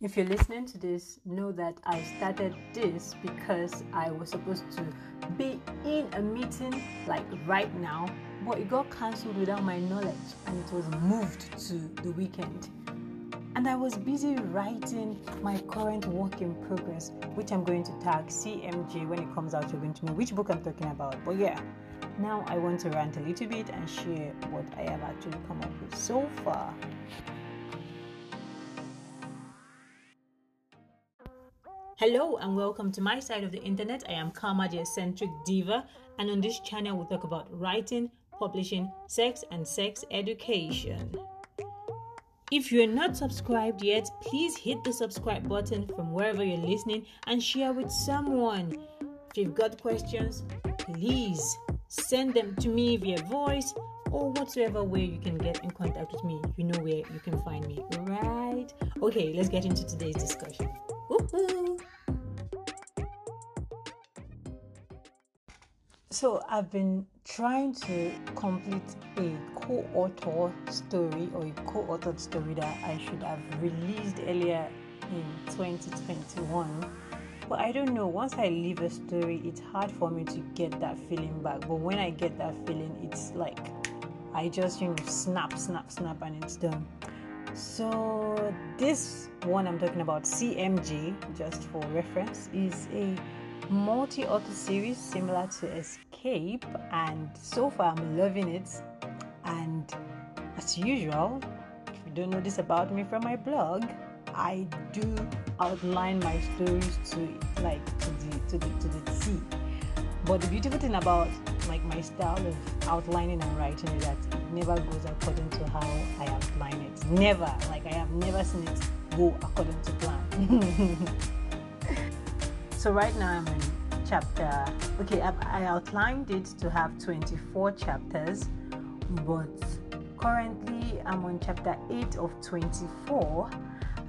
If you're listening to this, know that I started this because I was supposed to be in a meeting like right now, but it got cancelled without my knowledge and it was moved to the weekend. And I was busy writing my current work in progress, which I'm going to tag CMJ. When it comes out, you're going to know which book I'm talking about. But yeah, now I want to rant a little bit and share what I have actually come up with so far. Hello and welcome to my side of the internet. I am Karma, the eccentric diva, and on this channel we'll talk about writing, publishing, sex and sex education. If you're not subscribed yet, please hit the subscribe button from wherever you're listening and share with someone. If you've got questions, please send them to me via voice or whatsoever way you can get in contact with me. You know where you can find me, right? Okay, let's get into today's discussion. Woohoo! So I've been trying to complete a co-authored story that I should have released earlier in 2021. But I don't know, once I leave a story, it's hard for me to get that feeling back. But when I get that feeling, it's like I just, snap, and it's done. So this one I'm talking about, CMG, just for reference, is a multi-author series similar to Escape, and so far I'm loving it. And as usual, if you don't know this about me from my blog, I do outline my stories to the T. But the beautiful thing about my style of outlining and writing is that it never goes according to how I outline it. Never. I have never seen it go according to plan. So right now I'm in chapter, I outlined it to have 24 chapters, but currently I'm on chapter 8 of 24,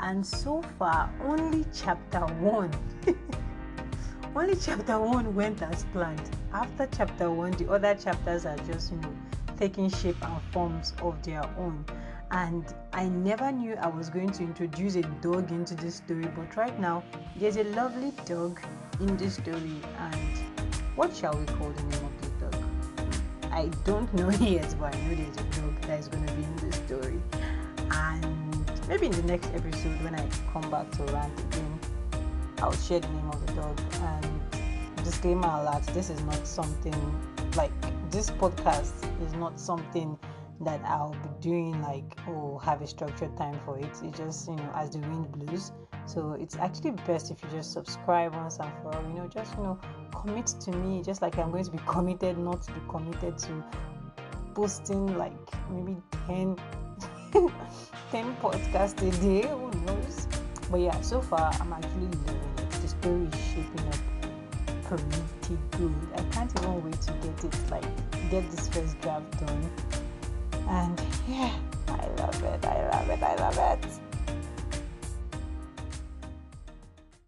and so far only chapter 1 only chapter 1 went as planned. After chapter 1, the other chapters are just taking shape and forms of their own. And I never knew I was going to introduce a dog into this story, but right now there's a lovely dog in this story. And what shall we call the name of the dog? I don't know yet, but I know there's a dog that is going to be in this story. And maybe in the next episode, when I come back to rant again, I'll share the name of the dog. And disclaimer alert, this is not something this podcast is not something that I'll be doing have a structured time for it. It just, as the wind blows. So it's actually best if you just subscribe once and for all, commit to me, just like I'm going to be committed not to be committed to posting maybe 10 podcasts a day, who knows. But yeah, so far I'm actually loving it. The story is shaping up pretty good. I can't even wait to get this first draft done. And yeah, I love it.